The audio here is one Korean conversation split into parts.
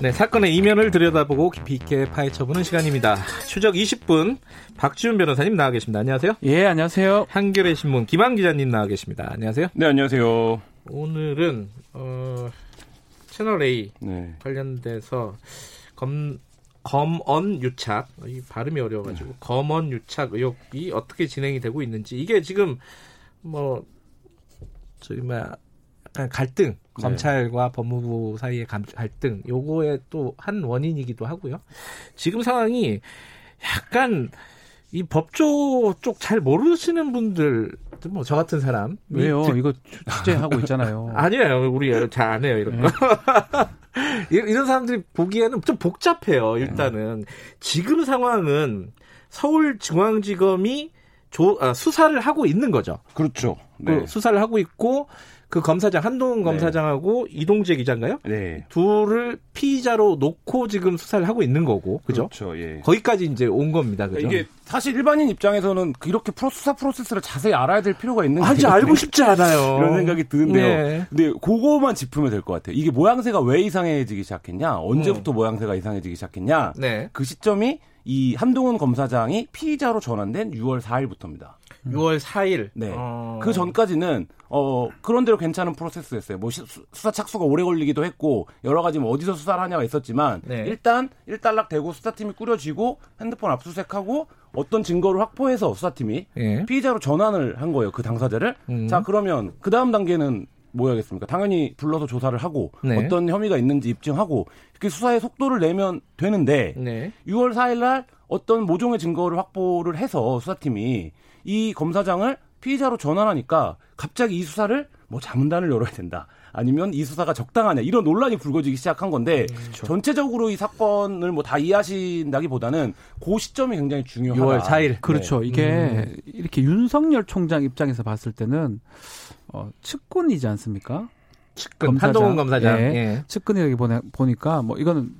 네, 사건의 이면을 들여다보고 깊이 있게 파헤쳐보는 시간입니다. 추적 20분, 박지훈 변호사님 나와 계십니다. 안녕하세요. 예, 안녕하세요. 한겨레 신문 김한 기자님 나와 계십니다. 안녕하세요. 네, 안녕하세요. 오늘은 채널A 관련돼서 검언 유착, 이 발음이 어려워가지고 검언 유착 의혹이 어떻게 진행이 되고 있는지, 이게 지금 약간 갈등, 검찰과 법무부 사이의 갈등, 요거의 또 한 원인이기도 하고요. 지금 상황이 약간 이 법조 쪽 잘 모르시는 분들, 뭐 저 같은 사람. 왜요? 이거 취재하고 있잖아요. 아니에요. 우리 잘 안 해요, 이런 거. 이런 사람들이 보기에는 좀 복잡해요, 일단은. 지금 상황은 서울중앙지검이 수사를 하고 있는 거죠. 그렇죠. 네. 그 수사를 하고 있고, 그 검사장, 한동훈 검사장하고 이동재 기자인가요? 네. 둘을 피의자로 놓고 지금 수사를 하고 있는 거고, 그죠? 그렇죠. 예. 거기까지 이제 온 겁니다, 그죠? 이게 사실 일반인 입장에서는 이렇게 수사 프로세스를 자세히 알아야 될 필요가 있는 게 아주 알고 싶지 않아요. 이런 생각이 드는데요. 네. 근데 그거만 짚으면 될 것 같아요. 이게 모양새가 왜 이상해지기 시작했냐? 언제부터 모양새가 이상해지기 시작했냐? 네. 그 시점이 이 한동훈 검사장이 피의자로 전환된 6월 4일부터입니다. 6월 4일. 네. 그 전까지는 그런대로 괜찮은 프로세스였어요. 뭐 수사 착수가 오래 걸리기도 했고 여러 가지 뭐 어디서 수사를 하냐가 있었지만 일단 일단락되고 수사팀이 꾸려지고 핸드폰 압수수색하고 어떤 증거를 확보해서 수사팀이 피의자로 전환을 한 거예요. 그 당사자를. 자, 그러면 그 다음 단계는 뭐 해야겠습니까? 당연히 불러서 조사를 하고 어떤 혐의가 있는지 입증하고 이렇게 수사의 속도를 내면 되는데 6월 4일 날 어떤 모종의 증거를 확보를 해서 수사팀이 이 검사장을 피의자로 전환하니까 갑자기 이 수사를 뭐 자문단을 열어야 된다. 아니면 이 수사가 적당하냐. 이런 논란이 불거지기 시작한 건데 그렇죠. 전체적으로 이 사건을 뭐 다 이해하신다기보다는 그 시점이 굉장히 중요하다. 6월 4일. 그렇죠. 네. 이게 이렇게 윤석열 총장 입장에서 봤을 때는 측근이지 않습니까? 측근. 검사장. 한동훈 검사장. 예. 측근이라고 보니까 뭐 이거는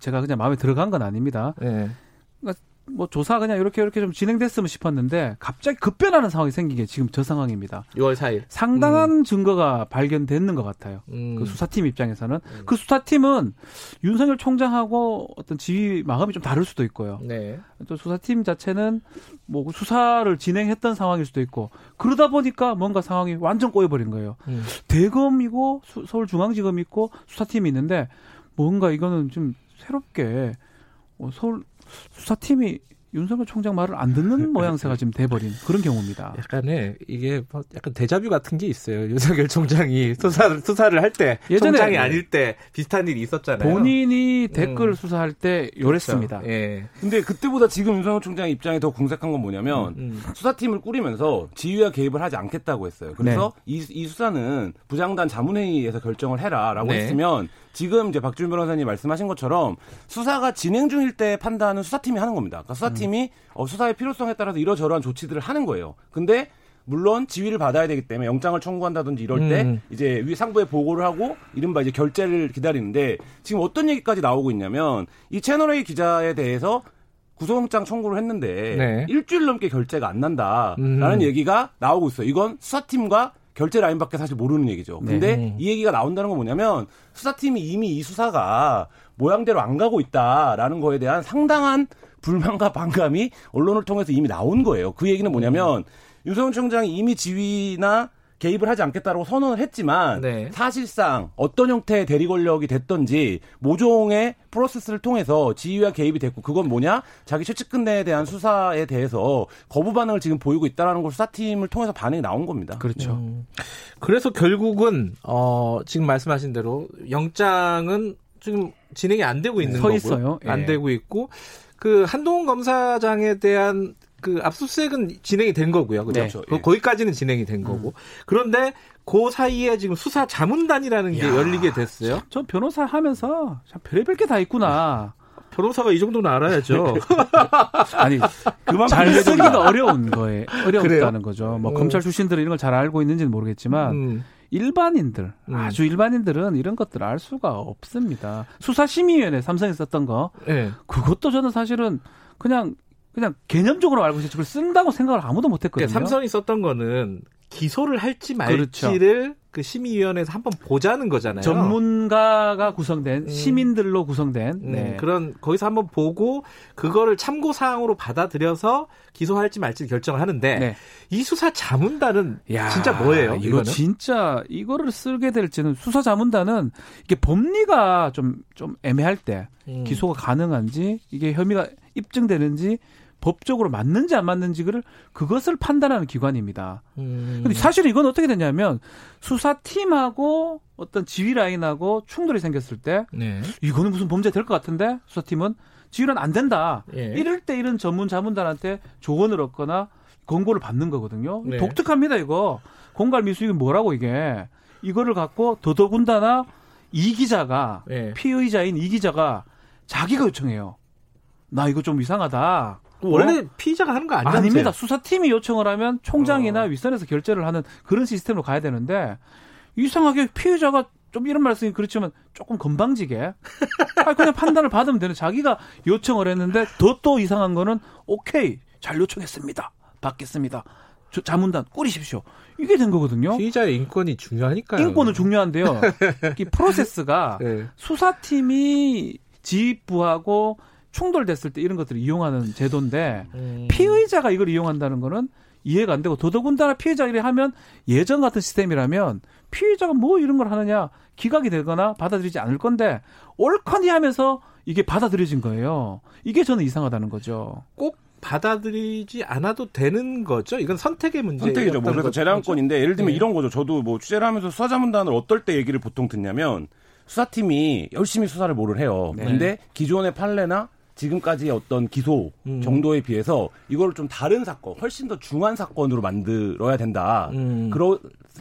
제가 그냥 마음에 들어간 건 아닙니다. 예. 그러니까 뭐 조사 그냥 이렇게 좀 진행됐으면 싶었는데 갑자기 급변하는 상황이 생긴 게 지금 저 상황입니다. 6월 4일. 상당한 증거가 발견되는 것 같아요. 그 수사팀 입장에서는. 그 수사팀은 윤석열 총장하고 어떤 지휘 마감이 좀 다를 수도 있고요. 네. 또 수사팀 자체는 뭐 수사를 진행했던 상황일 수도 있고 그러다 보니까 뭔가 상황이 완전 꼬여버린 거예요. 대검이고 서울중앙지검이 있고 수사팀이 있는데 뭔가 이거는 좀 새롭게 서울 수사팀이 윤석열 총장 말을 안 듣는 모양새가 지금 돼버린 그런 경우입니다. 약간의 이게 약간 데자뷰 같은 게 있어요. 윤석열 총장이 수사를 할 때 총장이 아닐 때 비슷한 일이 있었잖아요. 본인이 댓글 수사할 때 요랬습니다. 그렇죠. 예. 근데 그때보다 지금 윤석열 총장 입장이 더 궁색한 건 뭐냐면 수사팀을 꾸리면서 지휘와 개입을 하지 않겠다고 했어요. 그래서 이 수사는 부장단 자문회의에서 결정을 해라라고 했으면 지금 이제 박주민 변호사님 말씀하신 것처럼 수사가 진행 중일 때 판단은 수사팀이 하는 겁니다. 그러니까 수사팀이 수사의 필요성에 따라서 이러저러한 조치들을 하는 거예요. 근데 물론 지휘를 받아야 되기 때문에 영장을 청구한다든지 이럴 때 이제 위 상부에 보고를 하고 이른바 이제 결재를 기다리는데 지금 어떤 얘기까지 나오고 있냐면 이 채널A 기자에 대해서 구속영장 청구를 했는데 일주일 넘게 결재가 안 난다라는 얘기가 나오고 있어요. 이건 수사팀과 결제 라인밖에 사실 모르는 얘기죠. 근데 이 얘기가 나온다는 건 뭐냐면 수사팀이 이미 이 수사가 모양대로 안 가고 있다라는 거에 대한 상당한 불만과 반감이 언론을 통해서 이미 나온 거예요. 그 얘기는 뭐냐면 윤석열 총장이 이미 지휘나 개입을 하지 않겠다라고 선언을 했지만 사실상 어떤 형태의 대리권력이 됐든지 모종의 프로세스를 통해서 지휘와 개입이 됐고 그건 뭐냐? 자기 최측근 내에 대한 수사에 대해서 거부 반응을 지금 보이고 있다는 걸 수사팀을 통해서 반응이 나온 겁니다. 그렇죠. 그래서 결국은 지금 말씀하신 대로 영장은 지금 진행이 안 되고 있는 거고요. 서 있어요. 안 되고 있고 그 한동훈 검사장에 대한 그 압수수색은 진행이 된 거고요. 그렇죠. 거기까지는 진행이 된 거고. 그런데 그 사이에 지금 수사 자문단이라는 게 열리게 됐어요. 저 변호사 하면서 참 별의별 게 다 있구나. 변호사가 이 정도는 알아야죠. 아니, 그만큼 잘 쓰기도 어려운 거에 어렵다는 거죠. 뭐 검찰 출신들은 이런 걸 잘 알고 있는지는 모르겠지만 일반인들, 아주 일반인들은 이런 것들을 알 수가 없습니다. 수사심의위원회 삼성에 썼던 거, 그것도 저는 사실은 그냥 그냥 개념적으로 알고 있어요. 그걸 쓴다고 생각을 아무도 못했거든요. 그러니까 삼성이 썼던 거는 기소를 할지 말지를 그렇죠. 그 심의위원회에서 한번 보자는 거잖아요. 전문가가 구성된 시민들로 구성된 네. 그런 거기서 한번 보고 그거를 참고사항으로 받아들여서 기소할지 말지 결정을 하는데 네. 이 수사자문단은 야, 진짜 뭐예요? 이거 진짜 이거를 쓰게 될지는 수사자문단은 이게 법리가 좀 애매할 때 기소가 가능한지 이게 혐의가 입증되는지 법적으로 맞는지 안 맞는지 그것을 판단하는 기관입니다. 근데 사실 이건 어떻게 되냐면 수사팀하고 어떤 지휘 라인하고 충돌이 생겼을 때 네. 이거는 무슨 범죄 될 것 같은데 수사팀은 지휘는 안 된다. 예. 이럴 때 이런 전문 자문단한테 조언을 얻거나 권고를 받는 거거든요. 네. 독특합니다 이거. 공갈 미수익이 뭐라고 이게. 이거를 갖고 더더군다나 이 기자가 네. 피의자인 이 기자가 자기가 요청해요. 나 이거 좀 이상하다. 원래 피의자가 하는 거 아니죠? 아닙니다. 수사팀이 요청을 하면 총장이나 윗선에서 결재를 하는 그런 시스템으로 가야 되는데 이상하게 피의자가 좀 이런 말씀이 그렇지만 조금 건방지게 아니 그냥 판단을 받으면 되는 자기가 요청을 했는데 또 이상한 거는 오케이 잘 요청했습니다. 받겠습니다. 자문단 꾸리십시오. 이게 된 거거든요. 피의자의 인권이 중요하니까요. 인권은 중요한데요. 이 프로세스가 네. 수사팀이 지휘부하고 충돌됐을 때 이런 것들을 이용하는 제도인데 피의자가 이걸 이용한다는 거는 이해가 안 되고 더더군다나 피의자 일을 하면 예전 같은 시스템이라면 피의자가 뭐 이런 걸 하느냐 기각이 되거나 받아들이지 않을 건데 옳거니 하면서 이게 받아들여진 거예요. 이게 저는 이상하다는 거죠. 꼭 받아들이지 않아도 되는 거죠? 이건 선택의 문제예요. 선택이죠. 뭐 그래서 재량권인데 예를 들면 네. 이런 거죠. 저도 뭐 취재를 하면서 수사자문단을 어떨 때 얘기를 보통 듣냐면 수사팀이 열심히 수사를 뭐를 해요. 네. 근데 기존의 판례나 지금까지의 어떤 기소 정도에 비해서 이걸 좀 다른 사건, 훨씬 더 중한 사건으로 만들어야 된다. 그럴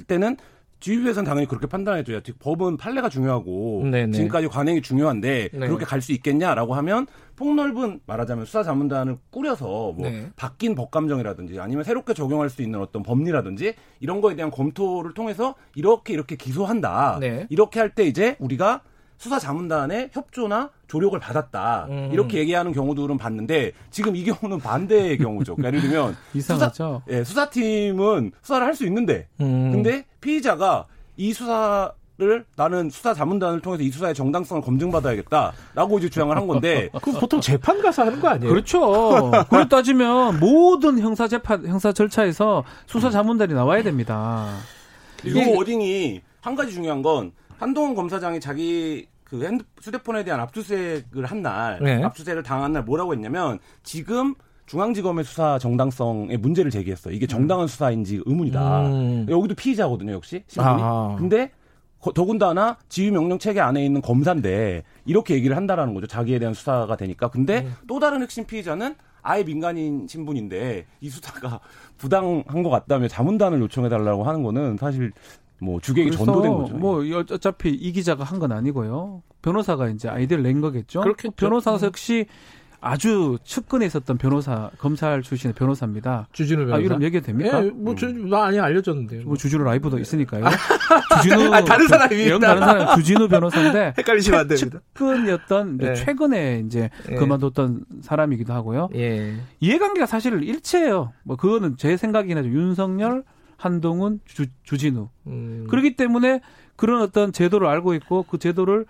때는 지휘부에서는 당연히 그렇게 판단해줘야 법은 판례가 중요하고 네네. 지금까지 관행이 중요한데 네. 그렇게 갈 수 있겠냐라고 하면 폭넓은 말하자면 수사자문단을 꾸려서 뭐 네. 바뀐 법감정이라든지 아니면 새롭게 적용할 수 있는 어떤 법리라든지 이런 거에 대한 검토를 통해서 이렇게 기소한다. 네. 이렇게 할 때 이제 우리가 수사자문단의 협조나 조력을 받았다. 이렇게 얘기하는 경우들은 봤는데 지금 이 경우는 반대의 경우죠. 그러니까 예를 들면 이상하죠. 수사팀은 수사를 할 수 있는데 근데 피의자가 이 수사를 나는 수사자문단을 통해서 이 수사의 정당성을 검증받아야겠다라고 이제 주장을 한 건데 그 보통 재판 가서 하는 거 아니에요? 그렇죠. 그걸 따지면 모든 형사재판, 형사 절차에서 수사자문단이 나와야 됩니다. 이 워딩이 한 가지 중요한 건 한동훈 검사장이 자기 그 휴대폰에 대한 압수수색을 한 날, 네. 압수수색을 당한 날 뭐라고 했냐면 지금 중앙지검의 수사 정당성에 문제를 제기했어요. 이게 정당한 수사인지 의문이다. 여기도 피의자거든요, 역시. 신분이. 아. 근데 더군다나 지휘명령 체계 안에 있는 검사인데 이렇게 얘기를 한다라는 거죠. 자기에 대한 수사가 되니까. 근데 또 다른 핵심 피의자는 아예 민간인 신분인데 이 수사가 부당한 것 같다며 자문단을 요청해달라고 하는 거는 사실 뭐 주객이 전도된 거죠. 뭐 어차피 이 기자가 한 건 아니고요. 변호사가 이제 아이디어를 낸 거겠죠. 그렇겠죠. 변호사 역시 아주 측근에 있었던 변호사, 검찰 출신의 변호사입니다. 주진우 변호사. 아, 이름 얘기해도 됩니까? 예, 뭐 나 아니 알려줬는데요. 뭐 주진우 라이브도 있으니까요. 주진우 아, 다른 사람이 있다. 다른 사람 주진우 변호사인데 헷갈리시면 안 됩니다. 측근이었던 예. 최근에 이제 예. 그만뒀던 사람이기도 하고요. 예. 이해관계가 사실 일치해요. 뭐 그거는 제 생각이긴 하죠. 윤석열 한동훈, 주진우. 그렇기 때문에 그런 어떤 제도를 알고 있고 그 제도를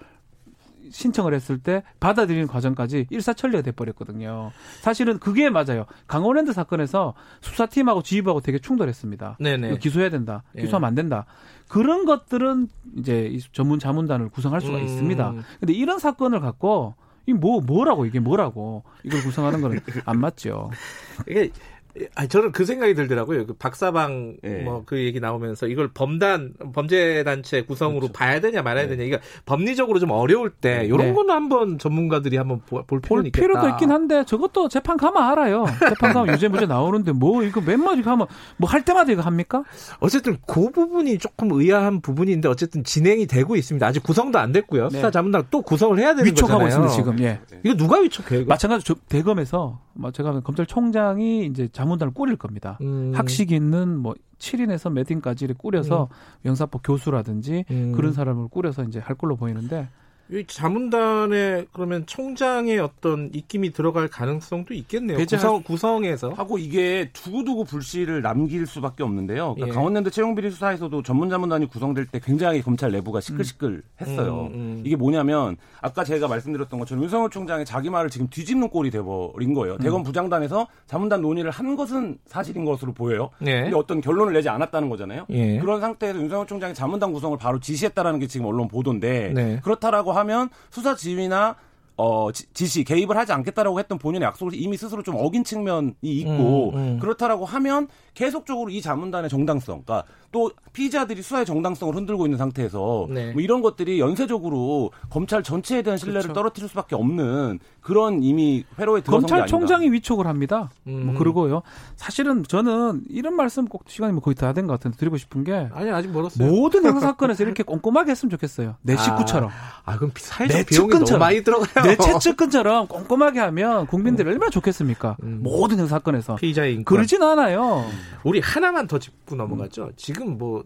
신청을 했을 때 받아들이는 과정까지 일사천리가 돼버렸거든요. 사실은 그게 맞아요. 강원랜드 사건에서 수사팀하고 지휘부하고 되게 충돌했습니다. 네네. 기소해야 된다. 기소하면 안 된다. 그런 것들은 이제 전문 자문단을 구성할 수가 있습니다. 근데 이런 사건을 갖고 이게 뭐라고 이걸 구성하는 건 안 맞죠. 이게 아, 저는 그 생각이 들더라고요. 그 박사방 네. 뭐 그 얘기 나오면서 이걸 범죄단체 구성으로 그렇죠. 봐야 되냐 말아야 네. 되냐. 이거 법리적으로 좀 어려울 때 네. 이런 거는 한번 전문가들이 한번 볼 필요는 있겠다. 볼 필요도 있긴 한데 저것도 재판 가면 알아요. 재판 가면 유죄무죄 나오는데 뭐 이거 몇 마디 가면 뭐 할 때마다 이거 합니까? 어쨌든 그 부분이 조금 의아한 부분인데 어쨌든 진행이 되고 있습니다. 아직 구성도 안 됐고요. 네. 수사자문단 또 구성을 해야 되는 위촉하고 거잖아요. 위촉하고 있습니다 지금. 예. 이거 누가 위촉해요? 이거? 마찬가지 대검에서 제가 검찰총장이 이제 자문단을 꾸릴 겁니다. 학식 있는 뭐 7인에서 몇 인까지를 꾸려서 명사법 교수라든지 그런 사람을 꾸려서 이제 할 걸로 보이는데 자문단에 그러면 총장의 어떤 입김이 들어갈 가능성도 있겠네요. 구성에서 하고 이게 두고두고 불씨를 남길 수밖에 없는데요. 그러니까 예. 강원랜드 채용비리 수사에서도 전문자문단이 구성될 때 굉장히 검찰 내부가 시끌시끌했어요. 이게 뭐냐면 아까 제가 말씀드렸던 것처럼 윤석열 총장이 자기 말을 지금 뒤집는 꼴이 돼버린 거예요. 대검 부장단에서 자문단 논의를 한 것은 사실인 것으로 보여요. 그런데 예. 어떤 결론을 내지 않았다는 거잖아요. 예. 그런 상태에서 윤석열 총장이 자문단 구성을 바로 지시했다라는 게 지금 언론 보도인데 네. 그렇다라고 하면 수사 지휘나 지시 개입을 하지 않겠다라고 했던 본인의 약속을 이미 스스로 좀 어긴 측면이 있고 그렇다라고 하면 계속적으로 이 자문단의 정당성, 그러니까 또 피의자들이 수사의 정당성을 흔들고 있는 상태에서 네. 뭐 이런 것들이 연쇄적으로 검찰 전체에 대한 신뢰를 그렇죠. 떨어뜨릴 수밖에 없는 그런 이미 회로에 들어선 게 아닌가. 검찰총장이 위촉을 합니다. 뭐 그러고요. 사실은 저는 이런 말씀 꼭 시간이 거의 다 된 것 같은데 드리고 싶은 게 아니 아직 멀었어요. 모든 형사사건에서 이렇게 꼼꼼하게 했으면 좋겠어요. 내 식구처럼. 아 그럼 사회적 비용이 너무 많이 들어가요. 내 채측근처럼 꼼꼼하게 하면 국민들이 얼마나 좋겠습니까? 모든 형사사건에서. 피의자의 인권. 그러진 않아요. 우리 하나만 더 짚고 넘어갔죠. 지금 뭐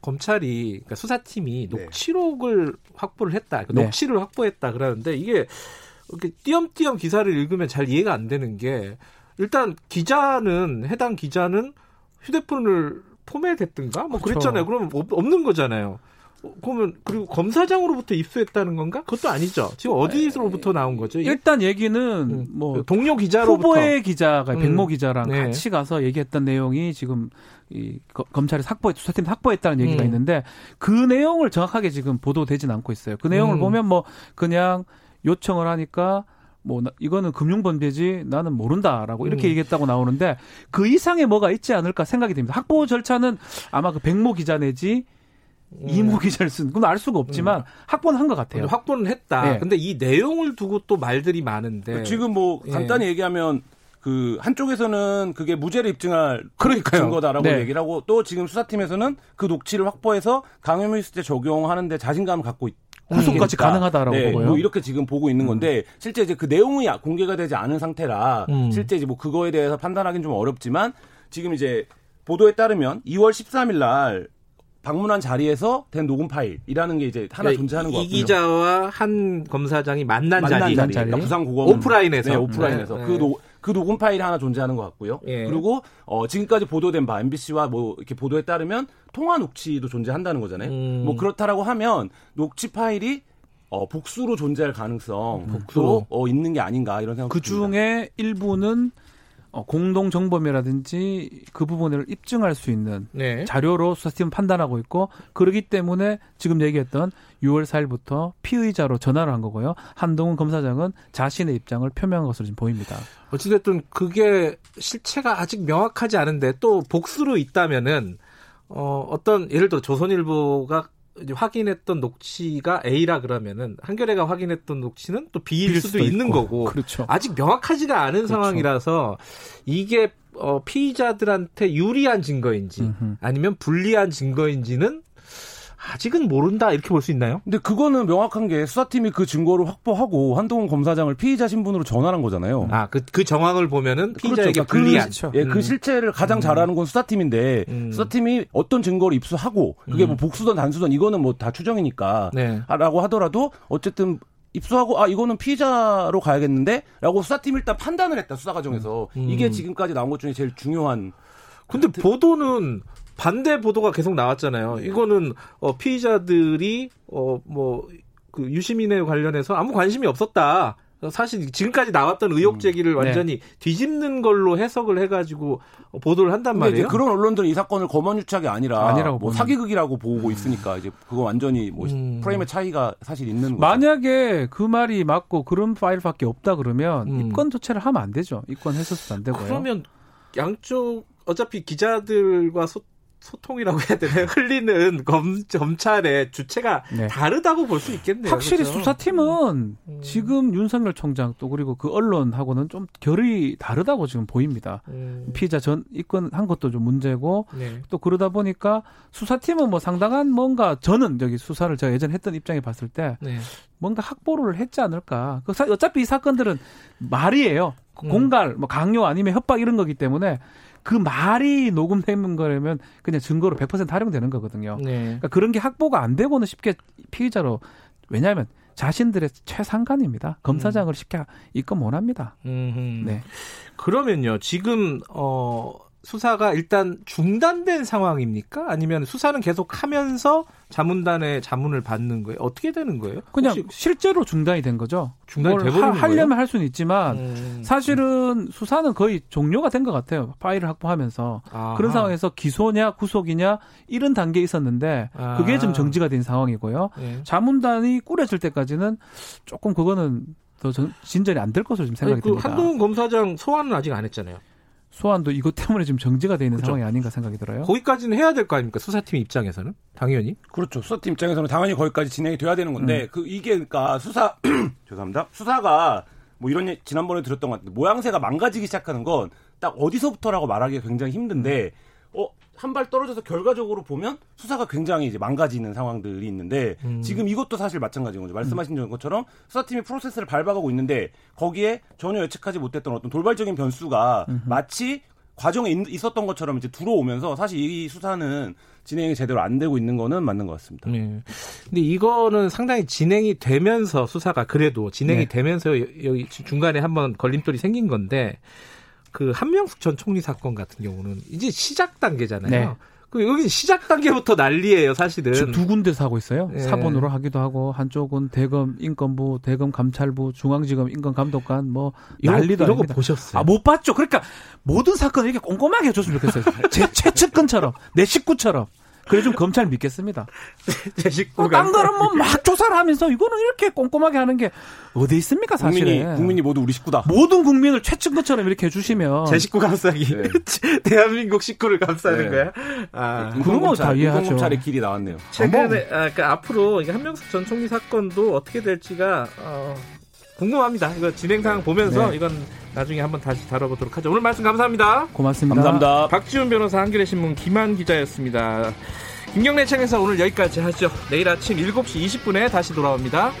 검찰이 그러니까 수사팀이 네. 녹취록을 확보를 했다. 그러니까 네. 녹취를 확보했다 그러는데 이게 이렇게 띄엄띄엄 기사를 읽으면 잘 이해가 안 되는 게 일단 해당 기자는 휴대폰을 포맷했든가 뭐 그랬잖아요. 그렇죠. 그러면 없는 거잖아요. 그러면 그리고 검사장으로부터 입수했다는 건가? 그것도 아니죠. 지금 어디서로부터 나온 거죠? 일단 얘기는 뭐 동료 기자로부터 후보의 기자가 백모 기자랑 네. 같이 가서 얘기했던 내용이 지금 이 검찰이 수사팀 확보했다는 얘기가 있는데 그 내용을 정확하게 지금 보도되진 않고 있어요. 그 내용을 보면 뭐 그냥 요청을 하니까 뭐 이거는 금융범죄지 나는 모른다라고 이렇게 얘기했다고 나오는데 그 이상의 뭐가 있지 않을까 생각이 듭니다. 확보 절차는 아마 그 백모 기자 내지 이모 기자를 쓴, 그건 알 수가 없지만 확보는 한 것 같아요. 확보는 했다. 네. 근데 이 내용을 두고 또 말들이 많은데 지금 뭐 간단히 얘기하면 그 한쪽에서는 그게 무죄를 입증할 증거다라고 네. 얘기를 하고 또 지금 수사팀에서는 그 녹취를 확보해서 강요미수죄 적용하는데 자신감을 갖고 있다. 구속까지 가능하다라고 네, 보고요. 뭐 이렇게 지금 보고 있는 건데 실제 이제 그 내용이 공개가 되지 않은 상태라 실제 이제 뭐 그거에 대해서 판단하기는 좀 어렵지만 지금 이제 보도에 따르면 2월 13일 날 방문한 자리에서 된 녹음 파일이라는 게 이제 하나 존재하는 것 같고요. 이 기자와 한 검사장이 만난 자리. 그러니까 부산고검 오프라인에서 네. 그 녹음 파일이 하나 존재하는 것 같고요. 예. 그리고 지금까지 보도된 바 MBC와 뭐 이렇게 보도에 따르면 통화 녹취도 존재한다는 거잖아요. 뭐 그렇다라고 하면 녹취 파일이 복수로 존재할 가능성도 있는 게 아닌가 이런 생각. 그 중에 일부는 공동정범이라든지 그 부분을 입증할 수 있는 네. 자료로 수사팀은 판단하고 있고 그러기 때문에 지금 얘기했던 6월 4일부터 피의자로 전화를 한 거고요. 한동훈 검사장은 자신의 입장을 표명한 것으로 지금 보입니다. 어찌됐든 그게 실체가 아직 명확하지 않은데 또 복수로 있다면은 어떤 예를 들어 조선일보가 이제 확인했던 녹취가 A라 그러면은 한겨레가 확인했던 녹취는 또 B일 수도 있는 거고 그렇죠. 아직 명확하지가 않은 그렇죠. 상황이라서 이게 피의자들한테 유리한 증거인지 아니면 불리한 증거인지는 아직은 모른다 이렇게 볼 수 있나요? 근데 그거는 명확한 게 수사팀이 그 증거를 확보하고 한동훈 검사장을 피의자 신분으로 전환한 거잖아요. 아, 그 정황을 보면은 피의자에게 그렇죠. 그러니까 불리한. 그 실체를 가장 잘하는 건 수사팀인데 수사팀이 어떤 증거를 입수하고 그게 뭐 복수든 단수든 이거는 뭐 다 추정이니까 네. 라고 하더라도 어쨌든 입수하고 아 이거는 피의자로 가야겠는데 라고 수사팀이 일단 판단을 했다 수사 과정에서 이게 지금까지 나온 것 중에 제일 중요한. 근데 보도는 반대 보도가 계속 나왔잖아요. 이거는 피의자들이 뭐 그 유시민에 관련해서 아무 관심이 없었다. 사실 지금까지 나왔던 의혹 제기를 완전히 네. 뒤집는 걸로 해석을 해가지고 보도를 한단 말이에요. 그런 언론들은 이 사건을 검언유착이 아니라 뭐 사기극이라고 보고 있으니까 이제 그거 완전히 뭐 프레임의 차이가 사실 있는 거죠. 만약에 그 말이 맞고 그런 파일밖에 없다 그러면 입건 조치를 하면 안 되죠. 입건 해서도 안 되고요. 그러면 양쪽 어차피 기자들과 소통이라고 해야 되나요? 흘리는 검찰의 주체가 네. 다르다고 볼 수 있겠네요. 확실히 그렇죠? 수사팀은 지금 윤석열 총장 또 그리고 그 언론하고는 좀 결이 다르다고 지금 보입니다. 피의자 전 입건한 것도 좀 문제고 네. 또 그러다 보니까 수사팀은 뭐 상당한 뭔가 저는 여기 수사를 제가 예전에 했던 입장에 봤을 때 네. 뭔가 확보를 했지 않을까. 어차피 이 사건들은 말이에요. 공갈, 뭐 강요 아니면 협박 이런 거기 때문에 그 말이 녹음되는 거라면 그냥 증거로 100% 활용되는 거거든요. 네. 그러니까 그런 게 확보가 안 되고는 쉽게 피의자로 왜냐하면 자신들의 최상관입니다. 검사장을 쉽게 입건 못합니다. 네. 그러면요. 지금 수사가 일단 중단된 상황입니까? 아니면 수사는 계속하면서 자문단의 자문을 받는 거예요? 어떻게 되는 거예요? 그냥 실제로 중단이 된 거죠. 중단이 돼버린 거예요? 하려면 할 수는 있지만 사실은 수사는 거의 종료가 된 것 같아요. 파일을 확보하면서. 아하. 그런 상황에서 기소냐 구속이냐 이런 단계에 있었는데 그게 좀 정지가 된 상황이고요. 예. 자문단이 꾸려질 때까지는 조금 그거는 더 진전이 안 될 것으로 지금 생각이 듭니다. 한동훈 검사장 소환은 아직 안 했잖아요. 소환도 이것 때문에 지금 정지가 돼 있는 그렇죠. 상황이 아닌가 생각이 들어요. 거기까지는 해야 될 거 아닙니까? 수사팀 입장에서는 당연히 그렇죠. 수사팀 입장에서는 당연히 거기까지 진행이 돼야 되는 건데 그 이게 그러니까 수사 죄송합니다. 수사가 뭐 이런 지난번에 들었던 것 같은데 모양새가 망가지기 시작하는 건 딱 어디서부터라고 말하기가 굉장히 힘든데 한 발 떨어져서 결과적으로 보면 수사가 굉장히 이제 망가지는 상황들이 있는데 지금 이것도 사실 마찬가지인 거죠. 말씀하신 것처럼 수사팀이 프로세스를 밟아가고 있는데 거기에 전혀 예측하지 못했던 어떤 돌발적인 변수가 마치 과정에 있었던 것처럼 이제 들어오면서 사실 이 수사는 진행이 제대로 안 되고 있는 거는 맞는 것 같습니다. 네. 근데 이거는 상당히 진행이 되면서 수사가 그래도 진행이 네. 되면서 여기 중간에 한번 걸림돌이 생긴 건데 그 한명숙 전 총리 사건 같은 경우는 이제 시작 단계잖아요. 네. 그 여기 시작 단계부터 난리예요, 사실은. 지금 두 군데서 하고 있어요. 네. 사본으로 하기도 하고 한쪽은 대검 인권부, 대검 감찰부, 중앙지검 인권감독관 뭐 난리도 이런 거 보셨어요? 아, 못 봤죠. 그러니까 모든 사건을 이렇게 꼼꼼하게 해줬으면 좋겠어요. 제 최측근처럼, 내 식구처럼. 그래 좀 검찰 믿겠습니다. 제 식구가. 딴 거는 뭐 막 조사를 하면서 이거는 이렇게 꼼꼼하게 하는 게 어디 있습니까 사실은. 국민이 모두 우리 식구다. 모든 국민을 최측근처럼 이렇게 해주시면. 제 식구 감싸기. 네. 대한민국 식구를 감싸는 네. 거야. 아, 그런 거 다 이해하죠. 인권검찰의 길이 나왔네요. 최근에 그러니까 앞으로 한명숙 전 총리 사건도 어떻게 될지가 궁금합니다. 이거 진행 상황 보면서 네. 이건 나중에 한번 다시 다뤄보도록 하죠. 오늘 말씀 감사합니다. 고맙습니다. 감사합니다. 박지훈 변호사, 한겨레신문 김한 기자였습니다. 김경래 채널에서 오늘 여기까지 하죠. 내일 아침 7시 20분에 다시 돌아옵니다.